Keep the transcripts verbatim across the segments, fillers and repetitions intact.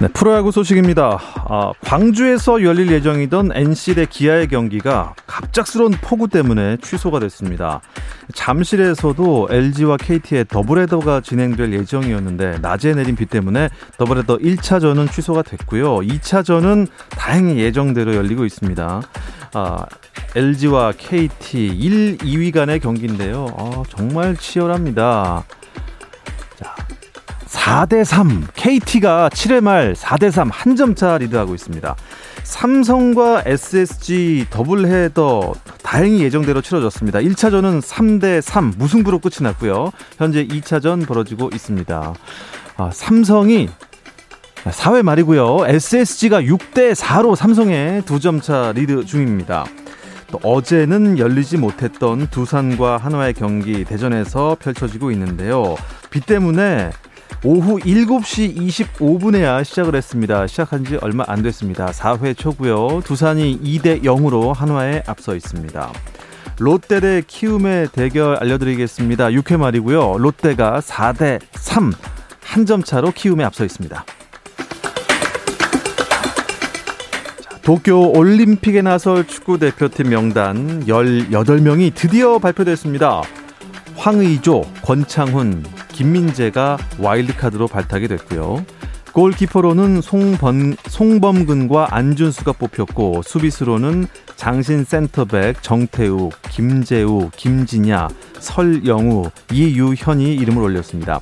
네, 프로야구 소식입니다. 아, 광주에서 열릴 예정이던 엔씨 대 기아의 경기가 갑작스러운 폭우 때문에 취소가 됐습니다. 잠실에서도 엘지와 케이티의 더블헤더가 진행될 예정이었는데 낮에 내린 비 때문에 더블헤더 일 차전은 취소가 됐고요. 이 차전은 다행히 예정대로 열리고 있습니다. 아, 엘지와 케이티 일, 이 위 간의 경기인데요. 아, 정말 치열합니다. 자, 사 대 삼, 케이티가 칠 회 말 사 대 삼 한 점 차 리드하고 있습니다. 삼성과 에스에스지 더블헤더 다행히 예정대로 치러졌습니다. 일 차전은 삼 대 삼 무승부로 끝이 났고요. 현재 이 차전 벌어지고 있습니다. 아, 삼성이 사 회 말이고요. 에스에스지가 육 대 사로 삼성에 두 점 차 리드 중입니다. 또 어제는 열리지 못했던 두산과 한화의 경기 대전에서 펼쳐지고 있는데요. 비 때문에 오후 일곱 시 이십오 분에야 시작을 했습니다. 시작한 지 얼마 안 됐습니다. 사 회 초고요. 두산이 이 대 영으로 한화에 앞서 있습니다. 롯데 대 키움의 대결 알려드리겠습니다. 육 회 말이고요. 롯데가 사 대 삼 한 점 차로 키움에 앞서 있습니다. 도쿄 올림픽에 나설 축구대표팀 명단 열여덟 명이 드디어 발표됐습니다. 황의조, 권창훈, 김민재가 와일드카드로 발탁이 됐고요. 골키퍼로는 송범, 송범근과 안준수가 뽑혔고 수비수로는 장신 센터백, 정태우, 김재우, 김진야, 설영우, 이유현이 이름을 올렸습니다.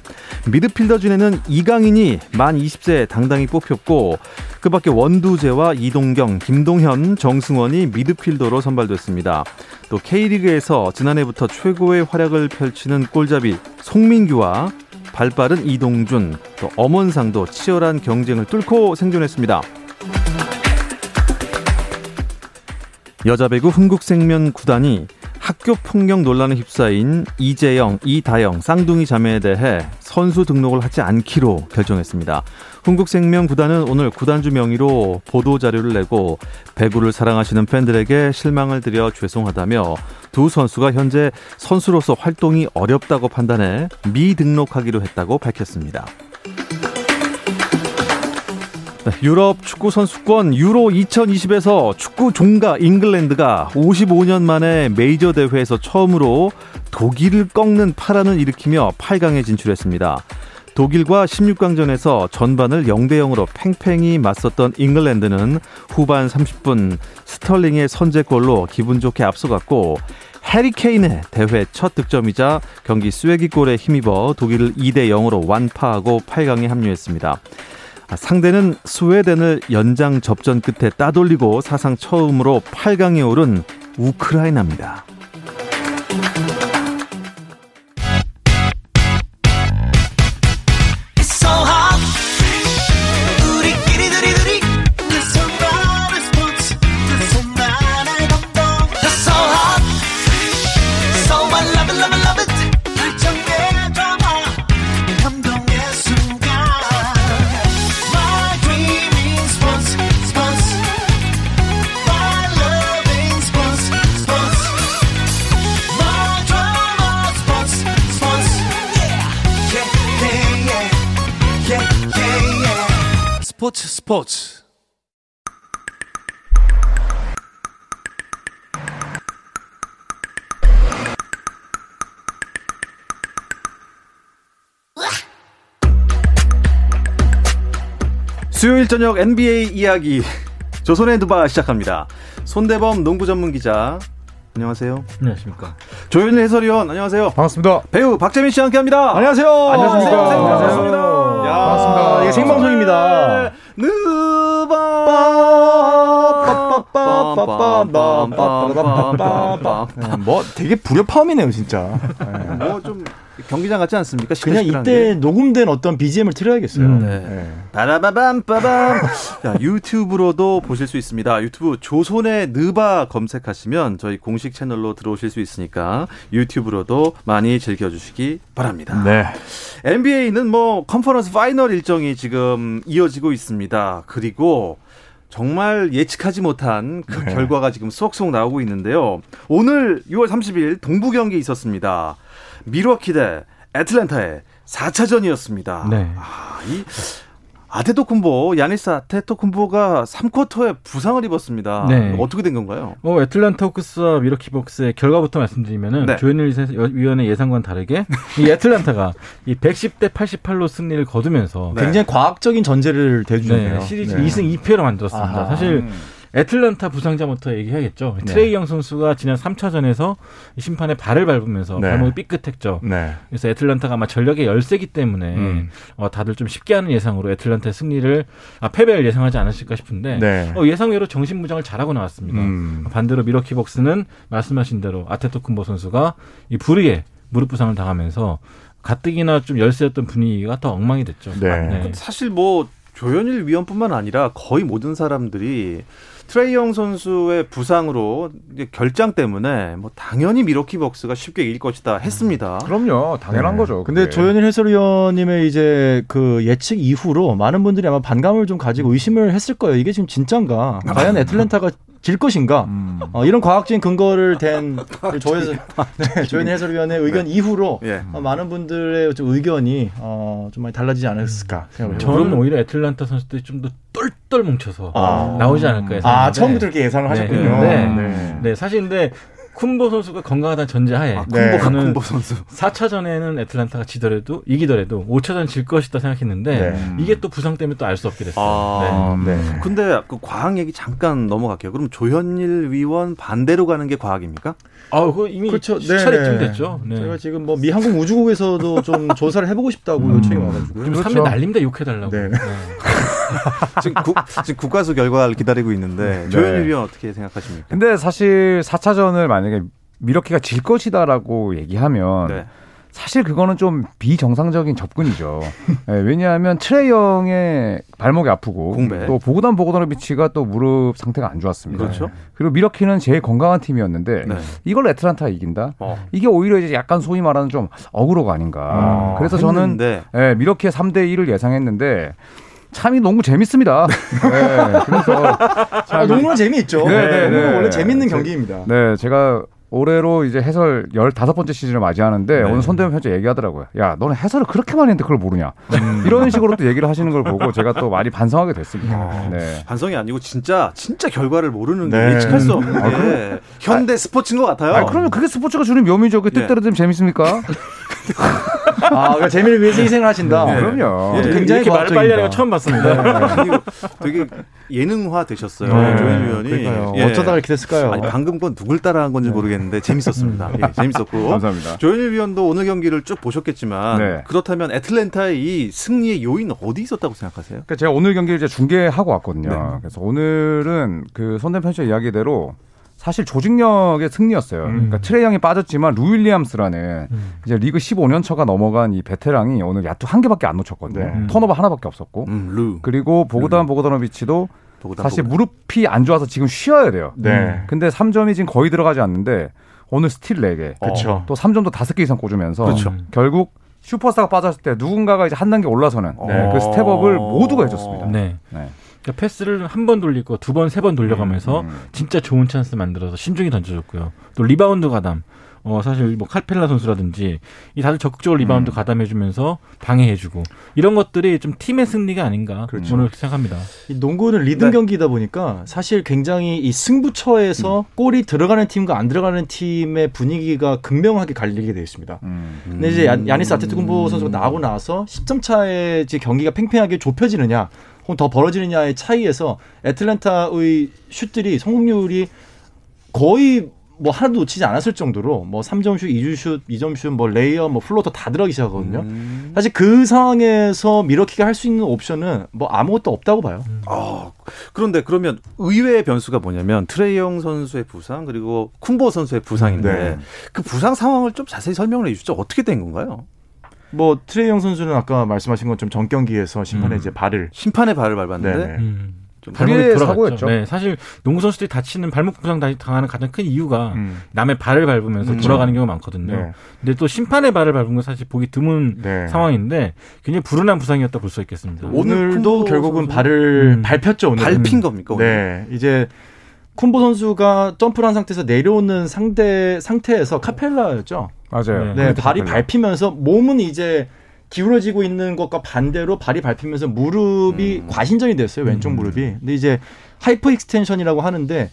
미드필더 중에는 이강인이 만 이십 세 당당히 뽑혔고 그 밖에 원두재와 이동경, 김동현, 정승원이 미드필더로 선발됐습니다. 또 K리그에서 지난해부터 최고의 활약을 펼치는 골잡이 송민규와 발빠른 이동준, 또 엄원상도 치열한 경쟁을 뚫고 생존했습니다. 여자배구 흥국생명 구단이 학교폭력 논란에 휩싸인 이재영, 이다영 쌍둥이 자매에 대해 선수 등록을 하지 않기로 결정했습니다. 흥국생명 구단은 오늘 구단주 명의로 보도자료를 내고 배구를 사랑하시는 팬들에게 실망을 드려 죄송하다며 두 선수가 현재 선수로서 활동이 어렵다고 판단해 미등록하기로 했다고 밝혔습니다. 유럽 축구선수권 유로 이천이십에서 축구 종가 잉글랜드가 오십오 년 만에 메이저 대회에서 처음으로 독일을 꺾는 파란을 일으키며 팔 강에 진출했습니다. 독일과 십육 강전에서 전반을 영 대 영으로 팽팽히 맞섰던 잉글랜드는 후반 삼십 분 스털링의 선제골로 기분 좋게 앞서갔고 해리케인의 대회 첫 득점이자 경기 쐐기 골에 힘입어 독일을 이 대 영으로 완파하고 팔 강에 합류했습니다. 상대는 스웨덴을 연장 접전 끝에 따돌리고 사상 처음으로 팔 강에 오른 우크라이나입니다. 스포츠 스포츠 수요일 저녁 엔비에이 이야기 조선의 누바 시작합니다. 손대범 농구 전문 기자 안녕하세요. 안녕하십니까. 조현희 해설위원 안녕하세요. 반갑습니다. 배우 박재민 씨와 함께합니다. 안녕하세요. 안녕하십니까. 반갑습니다. 반갑습니다. 이게 생방송입니다. 누바. 뭐 되게 불협화음이네요 진짜. 뭐 좀 경기장 같지 않습니까? 그냥 이때 게. 녹음된 어떤 비지엠을 틀어야겠어요. 음, 네. 네. 바라바밤 빠밤. 자, 유튜브로도 보실 수 있습니다. 유튜브 조선의 느바 검색하시면 저희 공식 채널로 들어오실 수 있으니까 유튜브로도 많이 즐겨주시기 바랍니다. 네. 엔비에이는 뭐 컨퍼런스 파이널 일정이 지금 이어지고 있습니다. 그리고 정말 예측하지 못한 그 네. 결과가 지금 쏙쏙 나오고 있는데요. 오늘 유월 삼십일 동부 경기 있었습니다. 밀워키 대 애틀랜타의 사 차전이었습니다. 네. 아, 이 아데토쿤보, 야니스 아데토쿤보가 삼 쿼터에 부상을 입었습니다. 네. 어떻게 된 건가요? 어, 애틀랜타 호크스와 밀워키 벅스의 결과부터 말씀드리면은 네. 조현희 위원의 예상과는 다르게 이 애틀랜타가 이 백십 대 팔십팔로 승리를 거두면서 네. 굉장히 과학적인 전제를 대주네요. 네, 시리즈 네. 이승 이패로 만들었습니다. 아하. 사실 애틀랜타 부상자부터 얘기해야겠죠. 네. 트레이 영 선수가 지난 삼 차전에서 심판에 발을 밟으면서 네. 발목이 삐끗했죠. 네. 그래서 애틀랜타가 아마 전력의 열세기 때문에 음. 어, 다들 좀 쉽게 하는 예상으로 애틀랜타의 승리를 아, 패배를 예상하지 않았을까 싶은데 네. 어, 예상외로 정신무장을 잘하고 나왔습니다. 음. 반대로 밀워키 벅스는 말씀하신 대로 아데토쿤보 선수가 이 불의의 무릎 부상을 당하면서 가뜩이나 좀 열세였던 분위기가 더 엉망이 됐죠. 네. 네. 사실 뭐 조현일 위원뿐만 아니라 거의 모든 사람들이 트레이 영 선수의 부상으로 결장 때문에 뭐 당연히 밀워키 벅스가 쉽게 이길 것이다 했습니다. 그럼요, 당연한 네. 거죠. 근데 네. 조현일 해설위원님의 이제 그 예측 이후로 많은 분들이 아마 반감을 좀 가지고 의심을 했을 거예요. 이게 지금 진짠가? 과연 애틀랜타가 질 것인가? 음. 어, 이런 과학적인 근거를 댄 조현일 네, 해설위원의 의견 네. 이후로 네. 어, 많은 분들의 좀 의견이 어, 좀 많이 달라지지 않았을까 생각합니다. 저는 오히려 애틀랜타 선수들이 좀 더 똘똘 뭉쳐서 아. 나오지 않을까 해서 아 처음부터 이렇게 예상을 네. 하셨군요. 네, 네. 네. 사실 근데 쿤보 선수가 건강하다는 전제하에 아, 네. 쿤보는 쿤보 선수. 사 차전에는 애틀랜타가 지더라도 이기더라도 오 차전 질 것이다 생각했는데 네. 이게 또 부상 때문에 또 알 수 없게 됐어요. 아, 네. 네. 근데 그 과학 얘기 잠깐 넘어갈게요. 그럼 조현일 위원 반대로 가는 게 과학입니까? 아, 그거 이미 그렇죠. 시찰이쯤 됐죠. 네. 제가 지금 뭐 미항공 우주국에서도 좀 조사를 해보고 싶다고 음. 요청이 와가지고요. 지금 삼 위 날림대 욕해달라고. 네. 네. 지금, 국, 지금 국과수 결과를 기다리고 있는데 네. 조현일 위원 어떻게 생각하십니까? 근데 사실 사 차전을 만약에 밀워키가 질 것이다라고 얘기하면 네. 사실 그거는 좀 비정상적인 접근이죠. 네, 왜냐하면 트레이 영의 발목이 아프고 공배. 또 보그단 보그다노비치가 또 무릎 상태가 안 좋았습니다. 그렇죠. 그리고 밀워키는 제일 건강한 팀이었는데 네. 이걸 애틀랜타가 이긴다. 어. 이게 오히려 이제 약간 소위 말하는 좀 어그로가 아닌가. 어, 그래서 했는데. 저는 네, 밀워키의 삼 대 일을 예상했는데. 참 이 농구 재밌습니다. 네, 그래서 아, 농구는 재미있죠. 네, 네, 농구는 네. 원래 재밌는 경기입니다. 네, 제가 올해로 이제 해설 열다섯 번째 시즌을 맞이하는데 네. 오늘 손대범 편지 얘기하더라고요. 야, 너는 해설을 그렇게 많이 했는데 그걸 모르냐. 음. 이런 식으로 또 얘기를 하시는 걸 보고 제가 또 많이 반성하게 됐습니다. 네. 반성이 아니고 진짜 진짜 결과를 모르는 게 네. 예측할 수 없는 아, 게 현대 아, 스포츠인 것 같아요. 아, 그러면 그게 스포츠가 주는 묘미죠. 그게 뜻대로 되면 예. 재밌습니까? 아, 그러니까 재미를 위해서 희생을 하신다. 네. 그럼요. 네. 굉장히 말을 빨리 하는 거 처음 봤습니다. 네. 되게 예능화 되셨어요. 네. 조현희 의원이 예. 어쩌다 이렇게 됐을까요? 아니, 방금 건 누굴 따라한 건지 네. 모르겠는데 재밌었습니다. 예, 재밌었고 감사합니다. 조현희 위원도 오늘 경기를 쭉 보셨겠지만 네. 그렇다면 애틀랜타의 이 승리의 요인 어디 있었다고 생각하세요? 그러니까 제가 오늘 경기를 이제 중계하고 왔거든요. 네. 그래서 오늘은 그 손대범 씨의 이야기대로. 사실 조직력의 승리였어요. 음. 그러니까 트레이 영이 빠졌지만 루 윌리엄스라는 음. 이제 리그 십오 년차가 넘어간 이 베테랑이 오늘 야투 한 개밖에 안 놓쳤거든요. 음. 턴오버 하나밖에 없었고. 음, 루. 그리고 보그단 보그다노비치도 보그단, 사실 보그단. 무릎이 안 좋아서 지금 쉬어야 돼요. 네. 근데 삼 점이 지금 거의 들어가지 않는데 오늘 스틸 네 개. 그쵸. 또 삼 점도 다섯 개 이상 꽂으면서 그쵸. 결국 슈퍼스타가 빠졌을 때 누군가가 이제 한 단계 올라서는 네. 그 스텝업을 모두가 해줬습니다. 네. 네. 그러니까 패스를 한 번 돌리고 두 번, 세 번 돌려가면서 음, 음. 진짜 좋은 찬스 만들어서 신중히 던져줬고요. 또 리바운드 가담. 어, 사실 뭐 칼펠라 선수라든지 이 다들 적극적으로 리바운드 음. 가담해주면서 방해해주고 이런 것들이 좀 팀의 승리가 아닌가 그렇죠. 오늘 생각합니다. 이 농구는 리듬 네. 경기이다 보니까 사실 굉장히 이 승부처에서 음. 골이 들어가는 팀과 안 들어가는 팀의 분위기가 극명하게 갈리게 되어 있습니다. 음. 근데 이제 야, 야니스 아데토쿤보 선수가 나오고 나서 십 점 차에 이제 경기가 팽팽하게 좁혀지느냐 그럼 더 벌어지느냐의 차이에서 애틀랜타의 슛들이 성공률이 거의 뭐 하나도 놓치지 않았을 정도로 뭐 삼 점 슛, 이 점 슛, 이 점 슛, 뭐 레이어, 뭐 플로터 다 들어가기 시작하거든요. 음. 사실 그 상황에서 밀워키가 할 수 있는 옵션은 뭐 아무것도 없다고 봐요. 음. 어, 그런데 그러면 의외의 변수가 뭐냐면 트레이 영 선수의 부상 그리고 쿤보 선수의 부상인데 네. 그 부상 상황을 좀 자세히 설명을 해주시죠. 어떻게 된 건가요? 뭐 트레이 영 선수는 아까 말씀하신 것처럼 전 경기에서 심판의 음. 이제 발을 심판의 발을 밟았는데. 발목이 돌아갔죠. 네, 사실 농구 선수들이 다치는 발목 부상 당하는 가장 큰 이유가 음. 남의 발을 밟으면서 음. 돌아가는 경우가 많거든요. 네. 근데 또 심판의 발을 밟은 건 사실 보기 드문 네. 상황인데 굉장히 불운한 부상이었다 볼 수 있겠습니다. 오늘도 결국은 선수. 발을 음. 밟혔죠. 오늘. 밟힌 겁니까? 오늘? 네, 이제 쿤보 선수가 점프를 한 상태에서 내려오는 상대 상태에서 카펠라였죠. 맞아요. 네, 네 발이 카펠라. 밟히면서 몸은 이제 기울어지고 있는 것과 반대로 발이 밟히면서 무릎이 음. 과신전이 됐어요. 왼쪽 음. 무릎이. 근데 이제 하이퍼 익스텐션이라고 하는데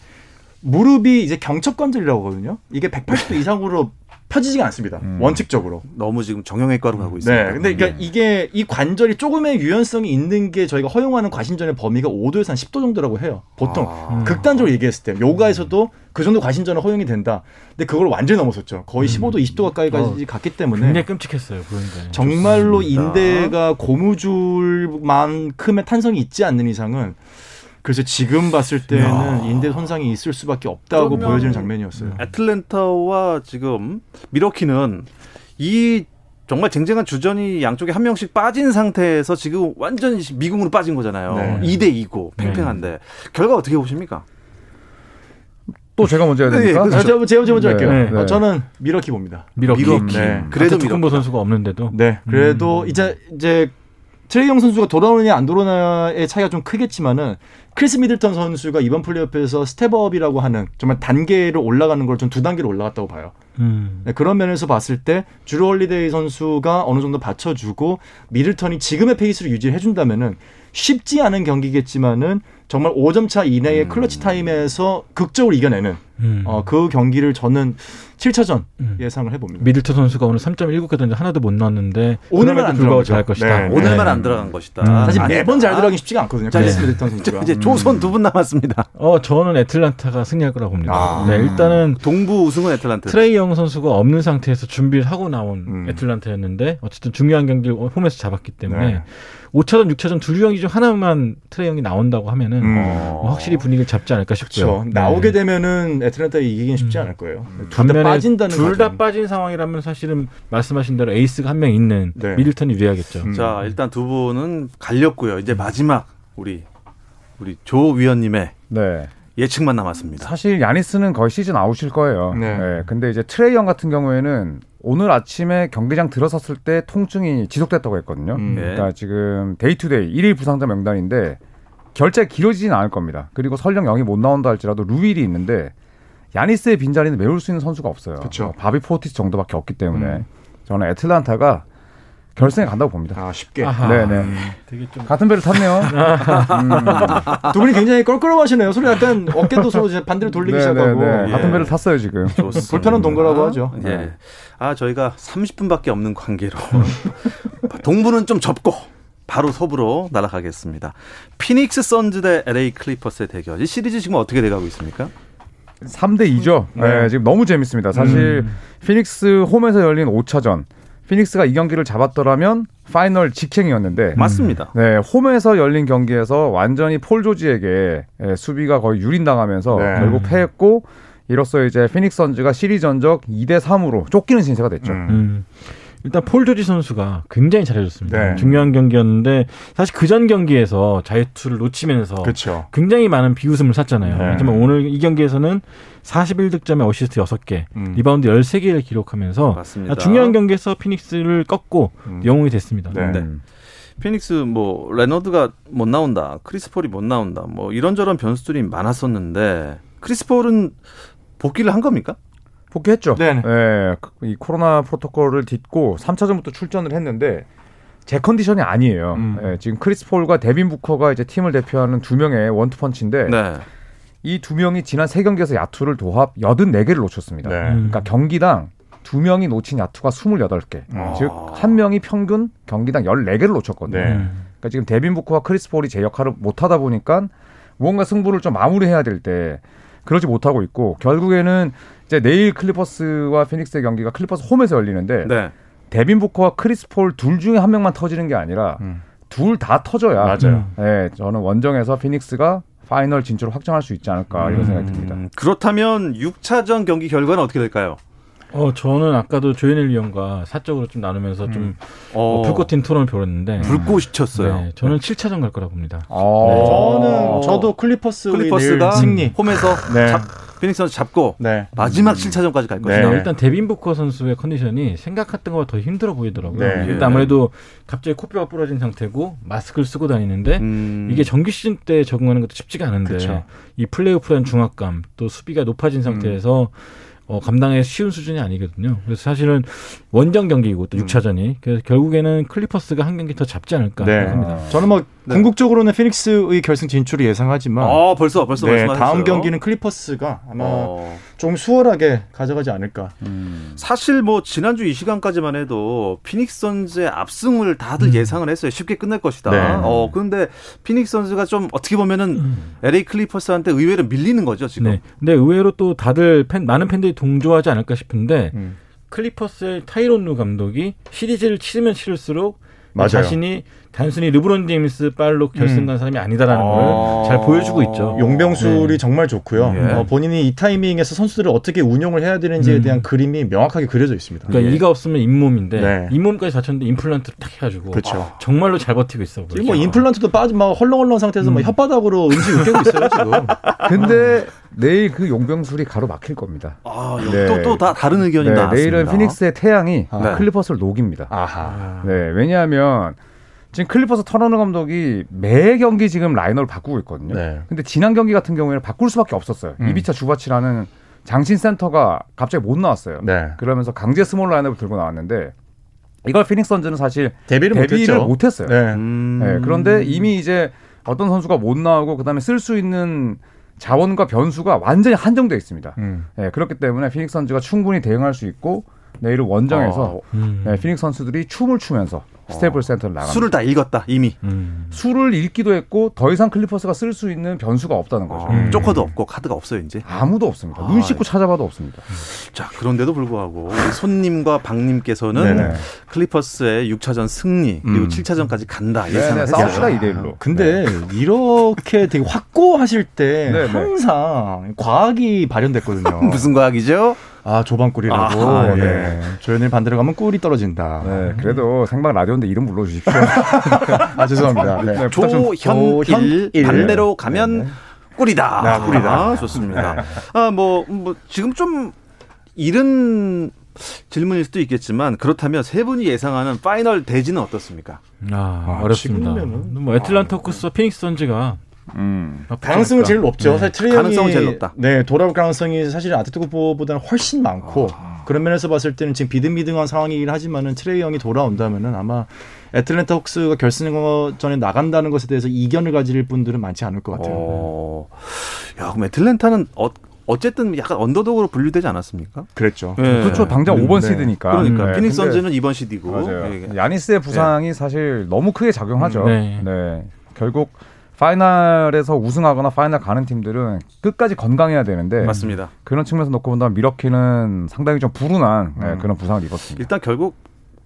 무릎이 이제 경첩관절이라고 하거든요. 이게 백팔십 도 이상으로 펴지지가 않습니다. 음. 원칙적으로. 너무 지금 정형외과로 가고 있습니다. 네. 근데 그러니까 네. 이게 이 관절이 조금의 유연성이 있는 게 저희가 허용하는 과신전의 범위가 오 도에서 한 십 도 정도라고 해요. 보통 아. 극단적으로 얘기했을 때 요가에서도 그 정도 과신전은 허용이 된다. 근데 그걸 완전히 넘었었죠. 거의 십오 도, 이십 도 가까이까지 어. 갔기 때문에 굉장히 끔찍했어요. 그런데 정말로 좋습니다. 인대가 고무줄만큼의 탄성이 있지 않는 이상은 그래서 지금 봤을 때는 야. 인대 손상이 있을 수밖에 없다고 보여지는 장면이었어요. 애틀랜타와 지금 밀워키는 이 정말 쟁쟁한 주전이 양쪽에 한 명씩 빠진 상태에서 지금 완전히 미궁으로 빠진 거잖아요. 네. 이 대 이고 팽팽한데 네. 결과 어떻게 보십니까? 또 제가 먼저 해야 됩니까? 네, 네, 제가, 제가 먼저 네, 할게요. 네, 네. 어, 저는 밀워키 봅니다. 밀워키. 밀워키. 네. 그래도 아데토쿤보 선수가 없는데도. 네. 그래도 음. 이제 이제. 트레이 영 선수가 돌아오느냐 안 돌아오느냐의 차이가 좀 크겠지만은 크리스 미들턴 선수가 이번 플레이오프에서 스텝업이라고 하는 정말 단계를 올라가는 걸 좀 두 단계로 올라갔다고 봐요. 음. 네, 그런 면에서 봤을 때 주루 할러데이 선수가 어느 정도 받쳐주고 미들턴이 지금의 페이스를 유지해준다면은 쉽지 않은 경기겠지만은 정말 오 점 차 이내의 음. 클러치 타임에서 극적으로 이겨내는 음. 어, 그 경기를 저는 칠 차전 음. 예상을 해봅니다. 미들턴 선수가 오늘 삼 점 일구 개 던져 하나도 못 넣었는데 오늘만 안 들어가고 잘할 것이다. 네. 오늘만 네. 안 들어간 것이다. 음. 사실 매번 잘 들어가긴 쉽지가 않거든요. 잘 네. 미들턴 선수가. 이제 조선 두 분 남았습니다. 어, 저는 애틀랜타가 승리할 거라고 봅니다. 아. 네, 일단은 동부 우승은 애틀랜타. 트레이 영 선수가 없는 상태에서 준비를 하고 나온 음. 애틀랜타였는데 어쨌든 중요한 경기를 홈에서 잡았기 때문에 네. 오 차전, 육 차전 둘 경기 중 하나만 트레이 영이 나온다고 하면은 음. 뭐 확실히 분위기를 잡지 않을까 싶고요. 그렇죠. 나오게 네. 되면은 애틀랜타 이기긴 쉽지 음. 않을 거예요. 둘 다 빠진다는 둘 다 빠진 상황이라면 사실은 말씀하신 대로 에이스가 한 명 있는 네. 미들턴이 유리하겠죠. 음. 자, 일단 두 분은 갈렸고요. 이제 마지막 우리 우리 조 위원님의 네. 예측만 남았습니다. 사실 야니스는 거의 시즌 아웃일 거예요. 네. 네. 근데 이제 트레이 영 같은 경우에는 오늘 아침에 경기장 들어섰을 때 통증이 지속됐다고 했거든요. 음. 네. 그러니까 지금 데이투데이 일 일 부상자 명단인데 결제 길어지진 않을 겁니다. 그리고 설령 영이 못 나온다 할지라도 루일이 있는데 야니스의 빈자리는 메울 수 있는 선수가 없어요. 그쵸. 바비 포티스 정도밖에 없기 때문에 음. 저는 애틀란타가 결승에 간다고 봅니다. 아, 쉽게. 아하. 네네. 되게 좀... 같은 배를 탔네요. 음. 두 분이 굉장히 껄끄러워하시네요. 소리 약간 어깨도 서로 이제 반대로 돌리기 시작하고. 예. 같은 배를 탔어요 지금. 불편한 동거라고 하죠. 예. 네. 아, 저희가 삼십 분밖에 없는 관계로 동부는 좀 접고 바로 서부로 날아가겠습니다. 피닉스 선즈 대 엘에이 클리퍼스의 대결. 이 시리즈 지금 어떻게 돼가고 있습니까? 삼 대 이죠. 네. 네, 지금 너무 재밌습니다. 사실 음. 피닉스 홈에서 열린 오 차전. 피닉스가 이 경기를 잡았더라면 파이널 직행이었는데 맞습니다. 네, 홈에서 열린 경기에서 완전히 폴 조지에게 수비가 거의 유린당하면서 네. 결국 패했고 이로써 이제 피닉스 선즈가 시리즈 전적 이 대 삼으로 쫓기는 신세가 됐죠. 음. 음. 일단 폴 조지 선수가 굉장히 잘해줬습니다. 네. 중요한 경기였는데 사실 그전 경기에서 자유투를 놓치면서 그쵸. 굉장히 많은 비웃음을 샀잖아요. 네. 하지만 오늘 이 경기에서는 사십일 득점에 어시스트 여섯 개, 음. 리바운드 열세 개를 기록하면서 맞습니다. 중요한 경기에서 피닉스를 꺾고 음. 영웅이 됐습니다. 네. 네. 피닉스 뭐 레너드가 못 나온다, 크리스 폴이 못 나온다, 뭐 이런저런 변수들이 많았었는데 크리스 폴은 복귀를 한 겁니까? 복귀했죠. 네네. 네, 이 코로나 프로토콜을 딛고 삼 차전부터 출전을 했는데 제 컨디션이 아니에요. 음. 네, 지금 크리스 폴과 데빈 부커가 이제 팀을 대표하는 두 명의 원투펀치인데 네. 이 두 명이 지난 세 경기에서 야투를 도합 팔십사 개를 놓쳤습니다. 네. 음. 그러니까 경기당 두 명이 놓친 야투가 이십팔 개, 아. 즉 한 명이 평균 경기당 열네 개를 놓쳤거든요. 네. 그러니까 지금 데빈 부커와 크리스 폴이 제 역할을 못하다 보니까 무언가 승부를 좀 마무리해야 될 때 그러지 못하고 있고 결국에는 이제 내일 클리퍼스와 피닉스의 경기가 클리퍼스 홈에서 열리는데 네. 데빈 부커와 크리스 폴 둘 중에 한 명만 터지는 게 아니라 음. 둘 다 터져야 맞아요. 네, 저는 원정에서 피닉스가 파이널 진출을 확정할 수 있지 않을까 이런 생각이 듭니다. 음, 그렇다면 육 차전 경기 결과는 어떻게 될까요? 어, 저는 아까도 조현일 위원과 사적으로 좀 나누면서 음. 좀 어, 불꽃인 토론을 벌였는데 불꽃이 쳤어요. 네, 저는 칠 차전 갈 거라 봅니다. 어~ 네. 저는 저도 클리퍼스 클리퍼스가 승리 홈에서 네. 잡, 피닉스 선수 잡고 네. 마지막 칠 차전까지 갈 것이다. 네. 일단 데빈 부커 선수의 컨디션이 생각했던 것보다 더 힘들어 보이더라고요. 네. 일단 아무래도 갑자기 코뼈가 부러진 상태고 마스크를 쓰고 다니는데 음. 이게 정규 시즌 때 적응하는 것도 쉽지가 않은데 그쵸. 이 플레이오프라는 중압감 또 수비가 높아진 상태에서 음. 어, 감당하기 쉬운 수준이 아니거든요. 그래서 사실은 원정 경기이고 또 음. 육 차전이 그래서 결국에는 클리퍼스가 한 경기 더 잡지 않을까 네. 생각합니다. 저는 뭐 네. 궁극적으로는 피닉스의 결승 진출을 예상하지만 아, 벌써 벌써 네, 다음 경기는 클리퍼스가 아마 어. 좀 수월하게 가져가지 않을까. 음. 사실 뭐 지난주 이 시간까지만 해도 피닉스 선수의 압승을 다들 음. 예상을 했어요. 쉽게 끝날 것이다. 네. 어, 그런데 피닉스 선수가 좀 어떻게 보면은 음. 엘에이 클리퍼스한테 의외로 밀리는 거죠, 지금. 네. 근데 의외로 또 다들 팬 많은 팬들이 동조하지 않을까 싶은데 음. 클리퍼스의 타이론 루 감독이 시리즈를 치르면 치를수록 맞아요. 자신이 단순히 르브론 제임스 빨로 결승 간 음. 사람이 아니다라는 아~ 걸 잘 보여주고 있죠. 용병술이 네. 정말 좋고요. 예. 어, 본인이 이 타이밍에서 선수들을 어떻게 운용을 해야 되는지에 음. 대한 그림이 명확하게 그려져 있습니다. 그러니까 예. 이가 없으면 잇몸인데 네. 잇몸까지 다쳤는데 임플란트를 딱 해가지고 그렇죠. 정말로 잘 버티고 있어. 지금 뭐 임플란트도 빠진 막 헐렁헐렁 상태에서 음. 막 혓바닥으로 음식 으깨고 있어요 지금. 근데 내일 그 용병술이 가로막힐 겁니다. 아, 네. 또, 또 다 다른 의견이 네. 나왔습니다. 내일은 피닉스의 태양이 아. 네. 클리퍼스를 녹입니다. 아하. 네, 왜냐하면 지금 클리퍼스 턴오너 감독이 매 경기 지금 라인업을 바꾸고 있거든요. 네. 근데 지난 경기 같은 경우에는 바꿀 수밖에 없었어요. 음. 이비차 주바치라는 장신 센터가 갑자기 못 나왔어요. 네. 그러면서 강제 스몰 라인업을 들고 나왔는데 이걸 피닉스 선즈는 사실 데뷔를, 데뷔를 못했어요. 네. 음. 네. 그런데 이미 이제 어떤 선수가 못 나오고 그다음에 쓸 수 있는 자원과 변수가 완전히 한정되어 있습니다. 음. 네, 그렇기 때문에 피닉스 선즈가 충분히 대응할 수 있고 내일은 원정에서 어. 음. 네, 피닉스 선수들이 춤을 추면서 스테이플 센터를 나갑니다. 수를 다 읽었다 이미. 음. 수를 읽기도 했고 더 이상 클리퍼스가 쓸 수 있는 변수가 없다는 거죠. 음. 조커도 없고 카드가 없어요 이제. 아무도 없습니다. 아, 눈 씻고 예. 찾아봐도 없습니다. 자 그런데도 불구하고 손님과 박님께서는 네네. 클리퍼스의 육 차전 승리 그리고 음. 칠 차전까지 간다 예상했어요. 싸우시다 이 대 일로. 근데 네. 이렇게 되게 확고하실 때 네네. 항상 과학이 발현됐거든요. 무슨 과학이죠? 아 조반꿀이라고 아, 네. 네. 조현일 반대로 가면 꿀이 떨어진다. 네, 그래도 생방 라디오인데 이름 불러주십시오. 아 죄송합니다. 네. 네, 조현일 반대로 가면 네. 꿀이다. 네, 꿀이다. 아, 좋습니다. 네. 아, 뭐, 뭐 지금 좀 이른 질문일 수도 있겠지만 그렇다면 세 분이 예상하는 파이널 대진은 어떻습니까? 아, 아 어렵습니다. 지금이면은... 뭐 애틀랜타 호크스와 피닉스 선즈가 음. 가능성은 제일 높죠. 네. 사실 트레이 가능성은 제일 높다. 네, 돌아올 가능성이 사실 아데토쿤보보다는 훨씬 많고 아. 그런 면에서 봤을 때는 지금 비등비등한 상황이긴 하지만은 트레이 영이 돌아온다면은 아마 애틀랜타 호크스가 결승전에 나간다는 것에 대해서 이견을 가질 분들은 많지 않을 것 같아요. 어. 야, 그럼 애틀랜타는 어, 어쨌든 약간 언더독으로 분류되지 않았습니까? 그랬죠. 네. 그렇죠. 당장 오 번 네. 시드니까. 그러니까 네. 피닉스 선즈는 이 번 시드고. 맞아요. 네. 야니스의 부상이 네. 사실 너무 크게 작용하죠. 네. 네. 결국 파이널에서 우승하거나 파이널 가는 팀들은 끝까지 건강해야 되는데 맞습니다. 그런 측면에서 놓고 본다면 밀워키는 상당히 좀 불운한 네, 그런 부상을 입었습니다. 일단 결국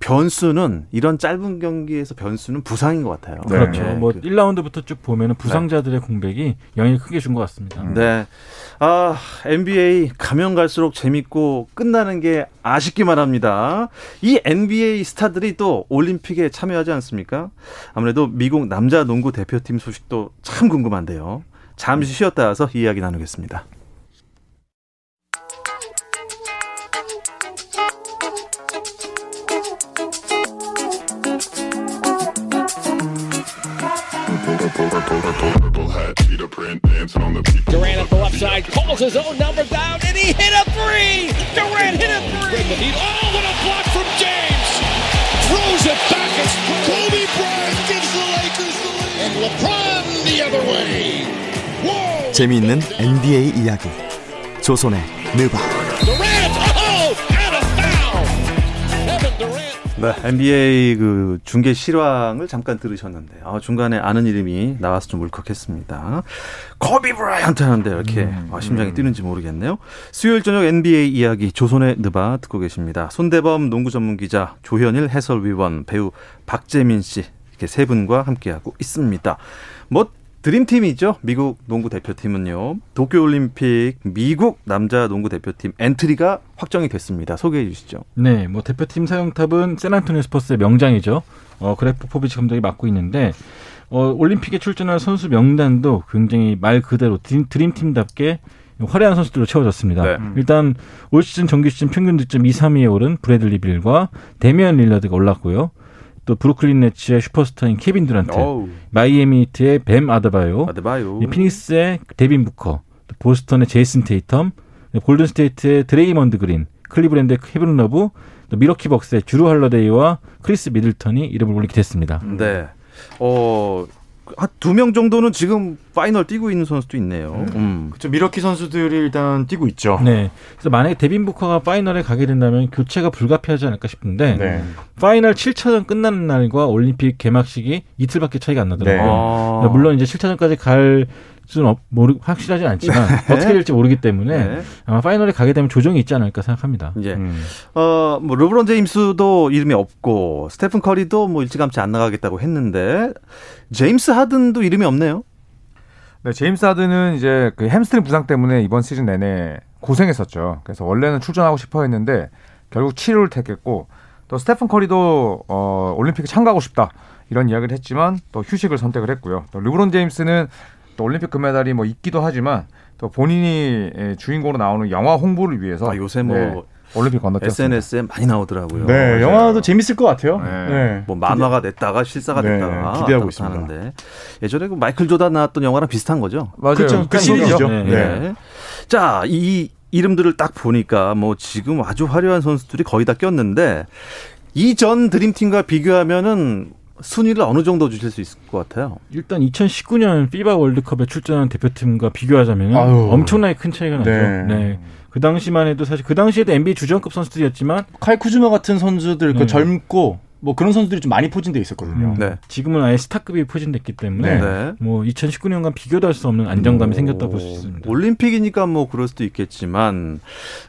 변수는 이런 짧은 경기에서 변수는 부상인 것 같아요. 네. 그렇죠. 네. 뭐 일 라운드부터 쭉 보면 부상자들의 네. 공백이 영향을 크게 준 것 같습니다. 네. 아, 엔비에이 가면 갈수록 재밌고 끝나는 게 아쉽기만 합니다. 이 엔비에이 스타들이 또 올림픽에 참여하지 않습니까? 아무래도 미국 남자 농구 대표팀 소식도 참 궁금한데요. 잠시 쉬었다 와서 이야기 나누겠습니다. Durant at the left side calls his own number down and he hit a three. Durant hit a three. Oh, what a block from James. Throws it back. It's Kobe Bryant gives the Lakers the lead. And LeBron the other way. Whoa. 재미있는 엔비에이 이야기. 조선의 느바. Durant, oh, and a foul. Kevin Durant. 네. 엔비에이 그 중계 실황을 잠깐 들으셨는데 아, 중간에 아는 이름이 나와서 좀 울컥했습니다. 코비 브라이언트 하는데 이렇게 음, 아, 심장이 음. 뛰는지 모르겠네요. 수요일 저녁 엔비에이 이야기 조선의 느바 듣고 계십니다. 손대범 농구 전문 기자, 조현일 해설위원, 배우 박재민 씨 이렇게 세 분과 함께하고 있습니다. 뭐 드림팀이죠. 미국 농구 대표팀은요. 도쿄올림픽 미국 남자 농구 대표팀 엔트리가 확정이 됐습니다. 소개해 주시죠. 네, 뭐 대표팀 사령탑은 샌안토니오 스퍼스의 명장이죠. 어, 그렉 포포비치 감독이 맡고 있는데 어, 올림픽에 출전할 선수 명단도 굉장히 말 그대로 드림, 드림팀답게 화려한 선수들로 채워졌습니다. 네. 일단 올 시즌 정규 시즌 평균 득점 이, 삼위에 오른 브래들리 빌과 데미안 릴라드가 올랐고요. 또 브루클린 네츠의 슈퍼스타인 케빈 듀란트, 마이애미 히트의 뱀 아데바요, 아데바요. 피닉스의 데빈 부커, 또 보스턴의 제이슨 테이텀, 골든 스테이트의 드레이먼드 그린, 클리브랜드의 케빈 러브, 또 밀워키 벅스의 주루 할러데이와 크리스 미들턴이 이름을 올리게 됐습니다. 네, 어, 한 두 명 정도는 지금 파이널 뛰고 있는 선수도 있네요. 음. 음. 그렇죠. 밀워키 선수들이 일단 뛰고 있죠. 네. 그래서 만약에 데빈 부커가 파이널에 가게 된다면 교체가 불가피하지 않을까 싶은데 네. 파이널 칠 차전 끝나는 날과 올림픽 개막식이 이틀밖에 차이가 안 나더라고요. 네. 아. 물론 이제 칠 차전까지 갈 수는 모르, 확실하지 않지만 어떻게 될지 모르기 때문에 네. 아마 파이널에 가게 되면 조정이 있지 않을까 생각합니다. 예. 음. 어, 뭐 르브론 제임스도 이름이 없고 스테픈 커리도 뭐 일찌감치 안 나가겠다고 했는데 제임스 하든도 이름이 없네요. 네, 제임스 하든은 이제 그 햄스트링 부상 때문에 이번 시즌 내내 고생했었죠. 그래서 원래는 출전하고 싶어 했는데 결국 치료를 택했고 또 스테픈 커리도 어, 올림픽에 참가하고 싶다 이런 이야기를 했지만 또 휴식을 선택을 했고요. 또 르브론 제임스는 또 올림픽 금메달이 뭐 있기도 하지만 또 본인이 주인공으로 나오는 영화 홍보를 위해서 아, 요새 뭐 네, 올림픽 건너뛰었습니다. 에스엔에스에 많이 나오더라고요. 네, 맞아요. 영화도 재밌을 것 같아요. 네. 네. 뭐 만화가 됐다가 실사가 네, 됐다가 기대하고 있습니다. 하는데. 예전에 그 마이클 조단 나왔던 영화랑 비슷한 거죠. 맞아요. 그쵸, 그 시리즈죠. 네. 네. 네. 자, 이 이름들을 딱 보니까 뭐 지금 아주 화려한 선수들이 거의 다 꼈는데 이전 드림팀과 비교하면은. 순위를 어느 정도 주실 수 있을 것 같아요? 일단 이천십구 년 피바 월드컵에 출전한 대표팀과 비교하자면 엄청나게 큰 차이가 나죠. 네. 네. 그 당시만 해도 사실 그 당시에도 엔비에이 주전급 선수들이었지만 칼 쿠즈마 같은 선수들 네. 그 젊고 뭐 그런 선수들이 좀 많이 포진돼 있었거든요. 네. 지금은 아예 스타급이 포진됐기 때문에 네. 뭐 이천십구 년간 비교도 할 수 없는 안정감이 오. 생겼다고 볼 수 있습니다. 올림픽이니까 뭐 그럴 수도 있겠지만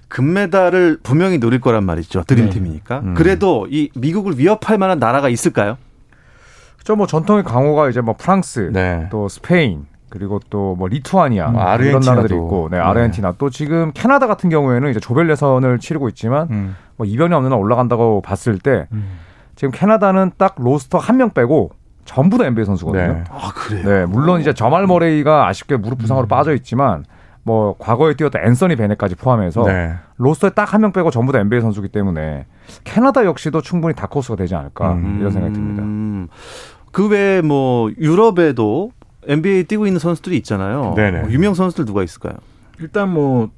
금메달을 분명히 노릴 거란 말이죠. 드림팀이니까. 네. 음. 그래도 이 미국을 위협할 만한 나라가 있을까요? 저 뭐 전통의 강호가 이제 뭐 프랑스, 네. 또 스페인, 그리고 또 뭐 리투아니아 음, 이런 나라들이 있고, 네, 아르헨티나 네. 또 지금 캐나다 같은 경우에는 이제 조별 예선을 치르고 있지만 음. 뭐 이변이 없는 한 올라간다고 봤을 때 음. 지금 캐나다는 딱 로스터 한 명 빼고 전부 다 엔비에이 선수거든요. 네. 아 그래요? 네, 물론 이제 저말 머레이가 아쉽게 무릎 부상으로 음. 빠져 있지만 뭐 과거에 뛰었던 앤서니 베넷까지 포함해서 네. 로스터에 딱 한 명 빼고 전부 다 엔비에이 선수기 때문에 캐나다 역시도 충분히 다크호스가 되지 않을까 음. 이런 생각이 듭니다. 음. 그 외에 뭐 유럽에도 엔비에이 뛰고 있는 선수들이 있잖아요. 네네. 유명 선수들 누가 있을까요? 일단 뭐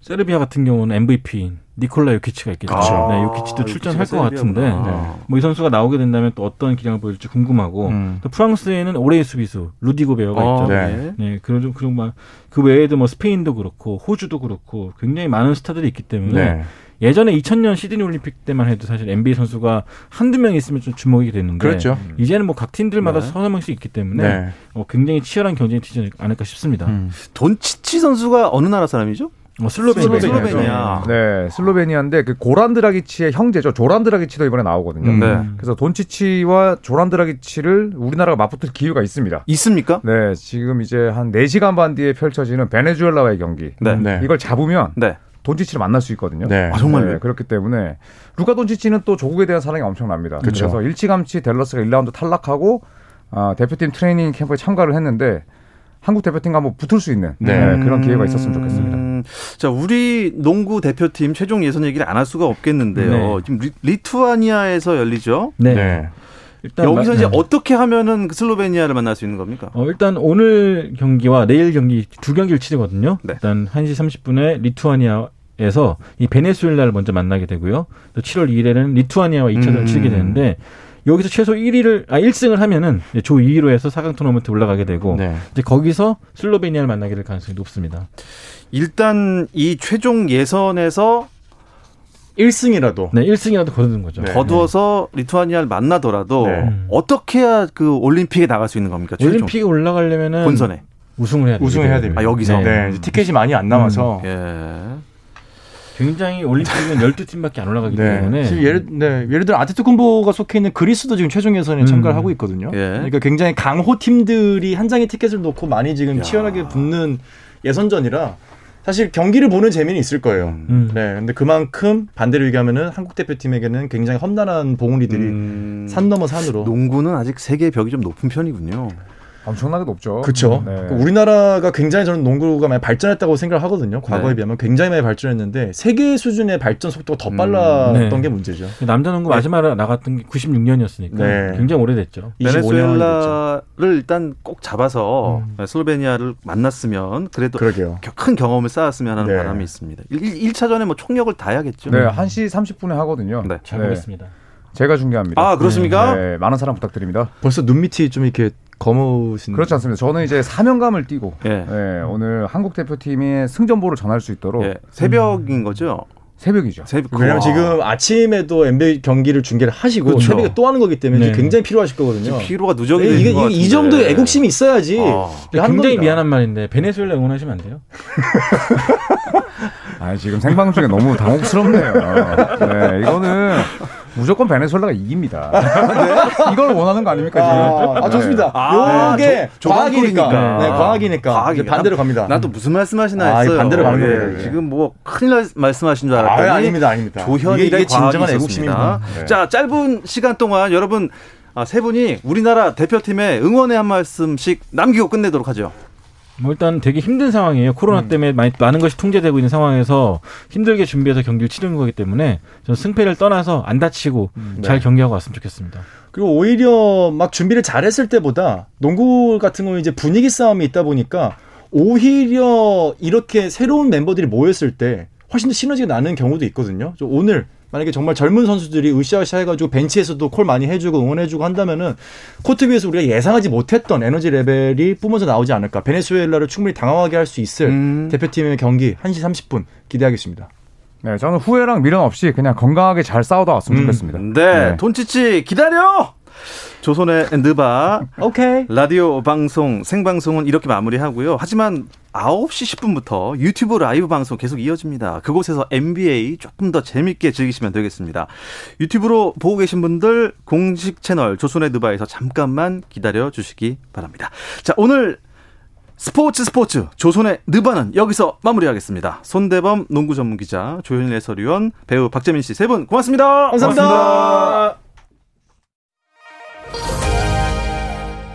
세르비아 같은 경우는 엠브이피인 니콜라 요키치가 있겠죠. 그렇죠. 네, 요키치도 아, 출전할 것 같은데 네. 뭐 이 선수가 나오게 된다면 또 어떤 기량을 보일지 궁금하고 음. 또 프랑스에는 올해의 수비수 루디 고베어가 아, 있죠. 네. 네, 그런 좀 그런 막 그 외에도 뭐 스페인도 그렇고 호주도 그렇고 굉장히 많은 스타들이 있기 때문에. 네. 예전에 이천 년 시드니 올림픽 때만 해도 사실 엔비에이 선수가 한두 명 있으면 좀 주목이 됐는데 그렇죠. 이제는 뭐 각 팀들마다 네. 서너 명씩 있기 때문에 네. 어, 굉장히 치열한 경쟁이 되지 않을까 싶습니다. 음. 돈치치 선수가 어느 나라 사람이죠? 어, 슬로베니아. 슬로베니아. 네, 슬로베니아인데 그 고란 드라기치의 형제죠. 조란 드라기치도 이번에 나오거든요. 음. 네. 그래서 돈치치와 조란 드라기치를 우리나라가 맞붙을 기회가 있습니다. 있습니까? 네, 지금 이제 한 네 시간 반 뒤에 펼쳐지는 베네수엘라와의 경기. 네. 네. 이걸 잡으면 네. 돈치치를 만날 수 있거든요. 네. 아, 정말요? 네, 그렇기 때문에 루카 돈치치는 또 조국에 대한 사랑이 엄청납니다. 그쵸. 그래서 일찌감치 댈러스가 일 라운드 탈락하고 아, 대표팀 트레이닝 캠프에 참가를 했는데 한국 대표팀과 한번 붙을 수 있는 네. 네, 그런 기회가 있었으면 좋겠습니다. 음... 자, 우리 농구 대표팀 최종 예선 얘기를 안 할 수가 없겠는데요. 네. 지금 리, 리투아니아에서 열리죠? 네. 네. 일단 여기서 마, 이제 네. 어떻게 하면은 슬로베니아를 만날 수 있는 겁니까? 어, 일단 오늘 경기와 내일 경기 두 경기를 치르거든요. 네. 일단 한 시 삼십 분에 리투아니아에서 이 베네수엘라를 먼저 만나게 되고요. 또 칠월 이일에는 리투아니아와 이 차전을 음. 치르게 되는데 여기서 최소 일 위를 아 일 승을 하면은 조 이 위로 해서 사 강 토너먼트 올라가게 되고 네. 이제 거기서 슬로베니아를 만나게 될 가능성이 높습니다. 일단 이 최종 예선에서 일 승이라도. 네, 일 승이라도 거두는 거죠. 네. 거두어서 리투아니아를 만나더라도 네. 어떻게 해야 그 올림픽에 나갈 수 있는 겁니까? 올림픽에 올라가려면은 본선에 우승을 해야, 우승을 해야 됩니다. 아, 여기서 네. 네, 티켓이 많이 안 남아서. 음. 예. 굉장히 올림픽은 열두 팀밖에 안 올라가기 네. 때문에 지금 예를, 네. 예를 들어 아데토쿤보가 속해 있는 그리스도 지금 최종 예선에 음. 참가를 하고 있거든요. 예. 그러니까 굉장히 강호 팀들이 한 장의 티켓을 놓고 많이 지금 야. 치열하게 붙는 예선전이라 사실 경기를 보는 재미는 있을 거예요. 음. 네, 근데 그만큼 반대로 얘기하면은 한국 대표팀에게는 굉장히 험난한 봉우리들이 음. 산 넘어 산으로. 농구는 아직 세계의 벽이 좀 높은 편이군요. 엄청나게 높죠. 그렇죠. 네. 우리나라가 굉장히 저는 농구가 많이 발전했다고 생각을 하거든요. 과거에 네. 비하면 굉장히 많이 발전했는데 세계 수준의 발전 속도가 더 빨랐던 음. 네. 게 문제죠. 남자 농구 마지막으로 네. 나갔던 게 구십육 년이었으니까 네. 굉장히 오래됐죠. 베네수엘라를 일단 꼭 잡아서 음. 슬로베니아를 만났으면 그래도 그러게요. 큰 경험을 쌓았으면 하는 네. 바람이 있습니다. 일 차전에 뭐 총력을 다해야겠죠. 네, 한 시 삼십 분에 하거든요. 네. 잘 보겠습니다. 네. 제가 중계합니다. 아, 그렇습니까? 네, 네. 많은 사랑 부탁드립니다. 벌써 눈밑이 좀 이렇게 검으신. 그렇지 않습니다. 저는 이제 사명감을 띠고 예. 예, 오늘 한국 대표팀의 승전보를 전할 수 있도록 예. 새벽인 거죠? 새벽이죠. 새벽. 왜냐면 지금 아침에도 엔비에이 경기를 중계를 하시고 그렇죠. 새벽에 또 하는 거기 때문에 네. 굉장히 필요하실 거거든요. 피로가 누적이 네, 되는 거 같은데. 이 정도의 애국심이 있어야지. 아. 굉장히 겁니다. 미안한 말인데 베네수엘라 응원하시면 안 돼요? 아 지금 생방 중에 너무 당혹스럽네요. 네, 이거는 무조건 베네수엘라가 이깁니다. 네? 이걸 원하는 거 아닙니까 지금? 아, 네. 아 좋습니다. 아, 이게 네. 과학이니까. 네, 과학이니까. 과학이. 반대로 갑니다. 나도 무슨 말씀하시나 했어요. 아, 반대로 가는 거예요. 네. 지금 뭐 큰일 날 말씀하신 줄 알았더니 아, 아닙니다, 아닙니다. 조현희 이게, 이게 진정한 애국심입니다. 네. 자, 짧은 시간 동안 여러분 아, 세 분이 우리나라 대표팀에 응원의 한 말씀씩 남기고 끝내도록 하죠. 뭐 일단 되게 힘든 상황이에요. 코로나 때문에 많이, 많은 것이 통제되고 있는 상황에서 힘들게 준비해서 경기를 치르는 거기 때문에 저는 승패를 떠나서 안 다치고 네. 잘 경기하고 왔으면 좋겠습니다. 그리고 오히려 막 준비를 잘했을 때보다 농구 같은 경우는 이제 분위기 싸움이 있다 보니까 오히려 이렇게 새로운 멤버들이 모였을 때 훨씬 더 시너지가 나는 경우도 있거든요. 오늘 만약에 정말 젊은 선수들이 으쌰으쌰 해가지고 벤치에서도 콜 많이 해주고 응원해주고 한다면은 코트 위에서 우리가 예상하지 못했던 에너지 레벨이 뿜어져 나오지 않을까. 베네수엘라를 충분히 당황하게 할 수 있을 음. 대표팀의 경기 한 시 삼십 분 기대하겠습니다. 네, 저는 후회랑 미련 없이 그냥 건강하게 잘 싸우다 왔으면 음. 좋겠습니다. 네, 네, 돈치치 기다려! 조선의 엔드바 오케이. 라디오 방송 생방송은 이렇게 마무리하고요. 하지만 아홉 시 십 분부터 유튜브 라이브 방송 계속 이어집니다. 그곳에서 엔비에이 조금 더 재밌게 즐기시면 되겠습니다. 유튜브로 보고 계신 분들 공식 채널 조선의 엔드바에서 잠깐만 기다려주시기 바랍니다. 자, 오늘 스포츠 스포츠 조선의 엔드바는 여기서 마무리하겠습니다. 손대범 농구 전문기자, 조현일 해설위원, 배우 박재민 씨 세 분 고맙습니다. 감사합니다. 고맙습니다.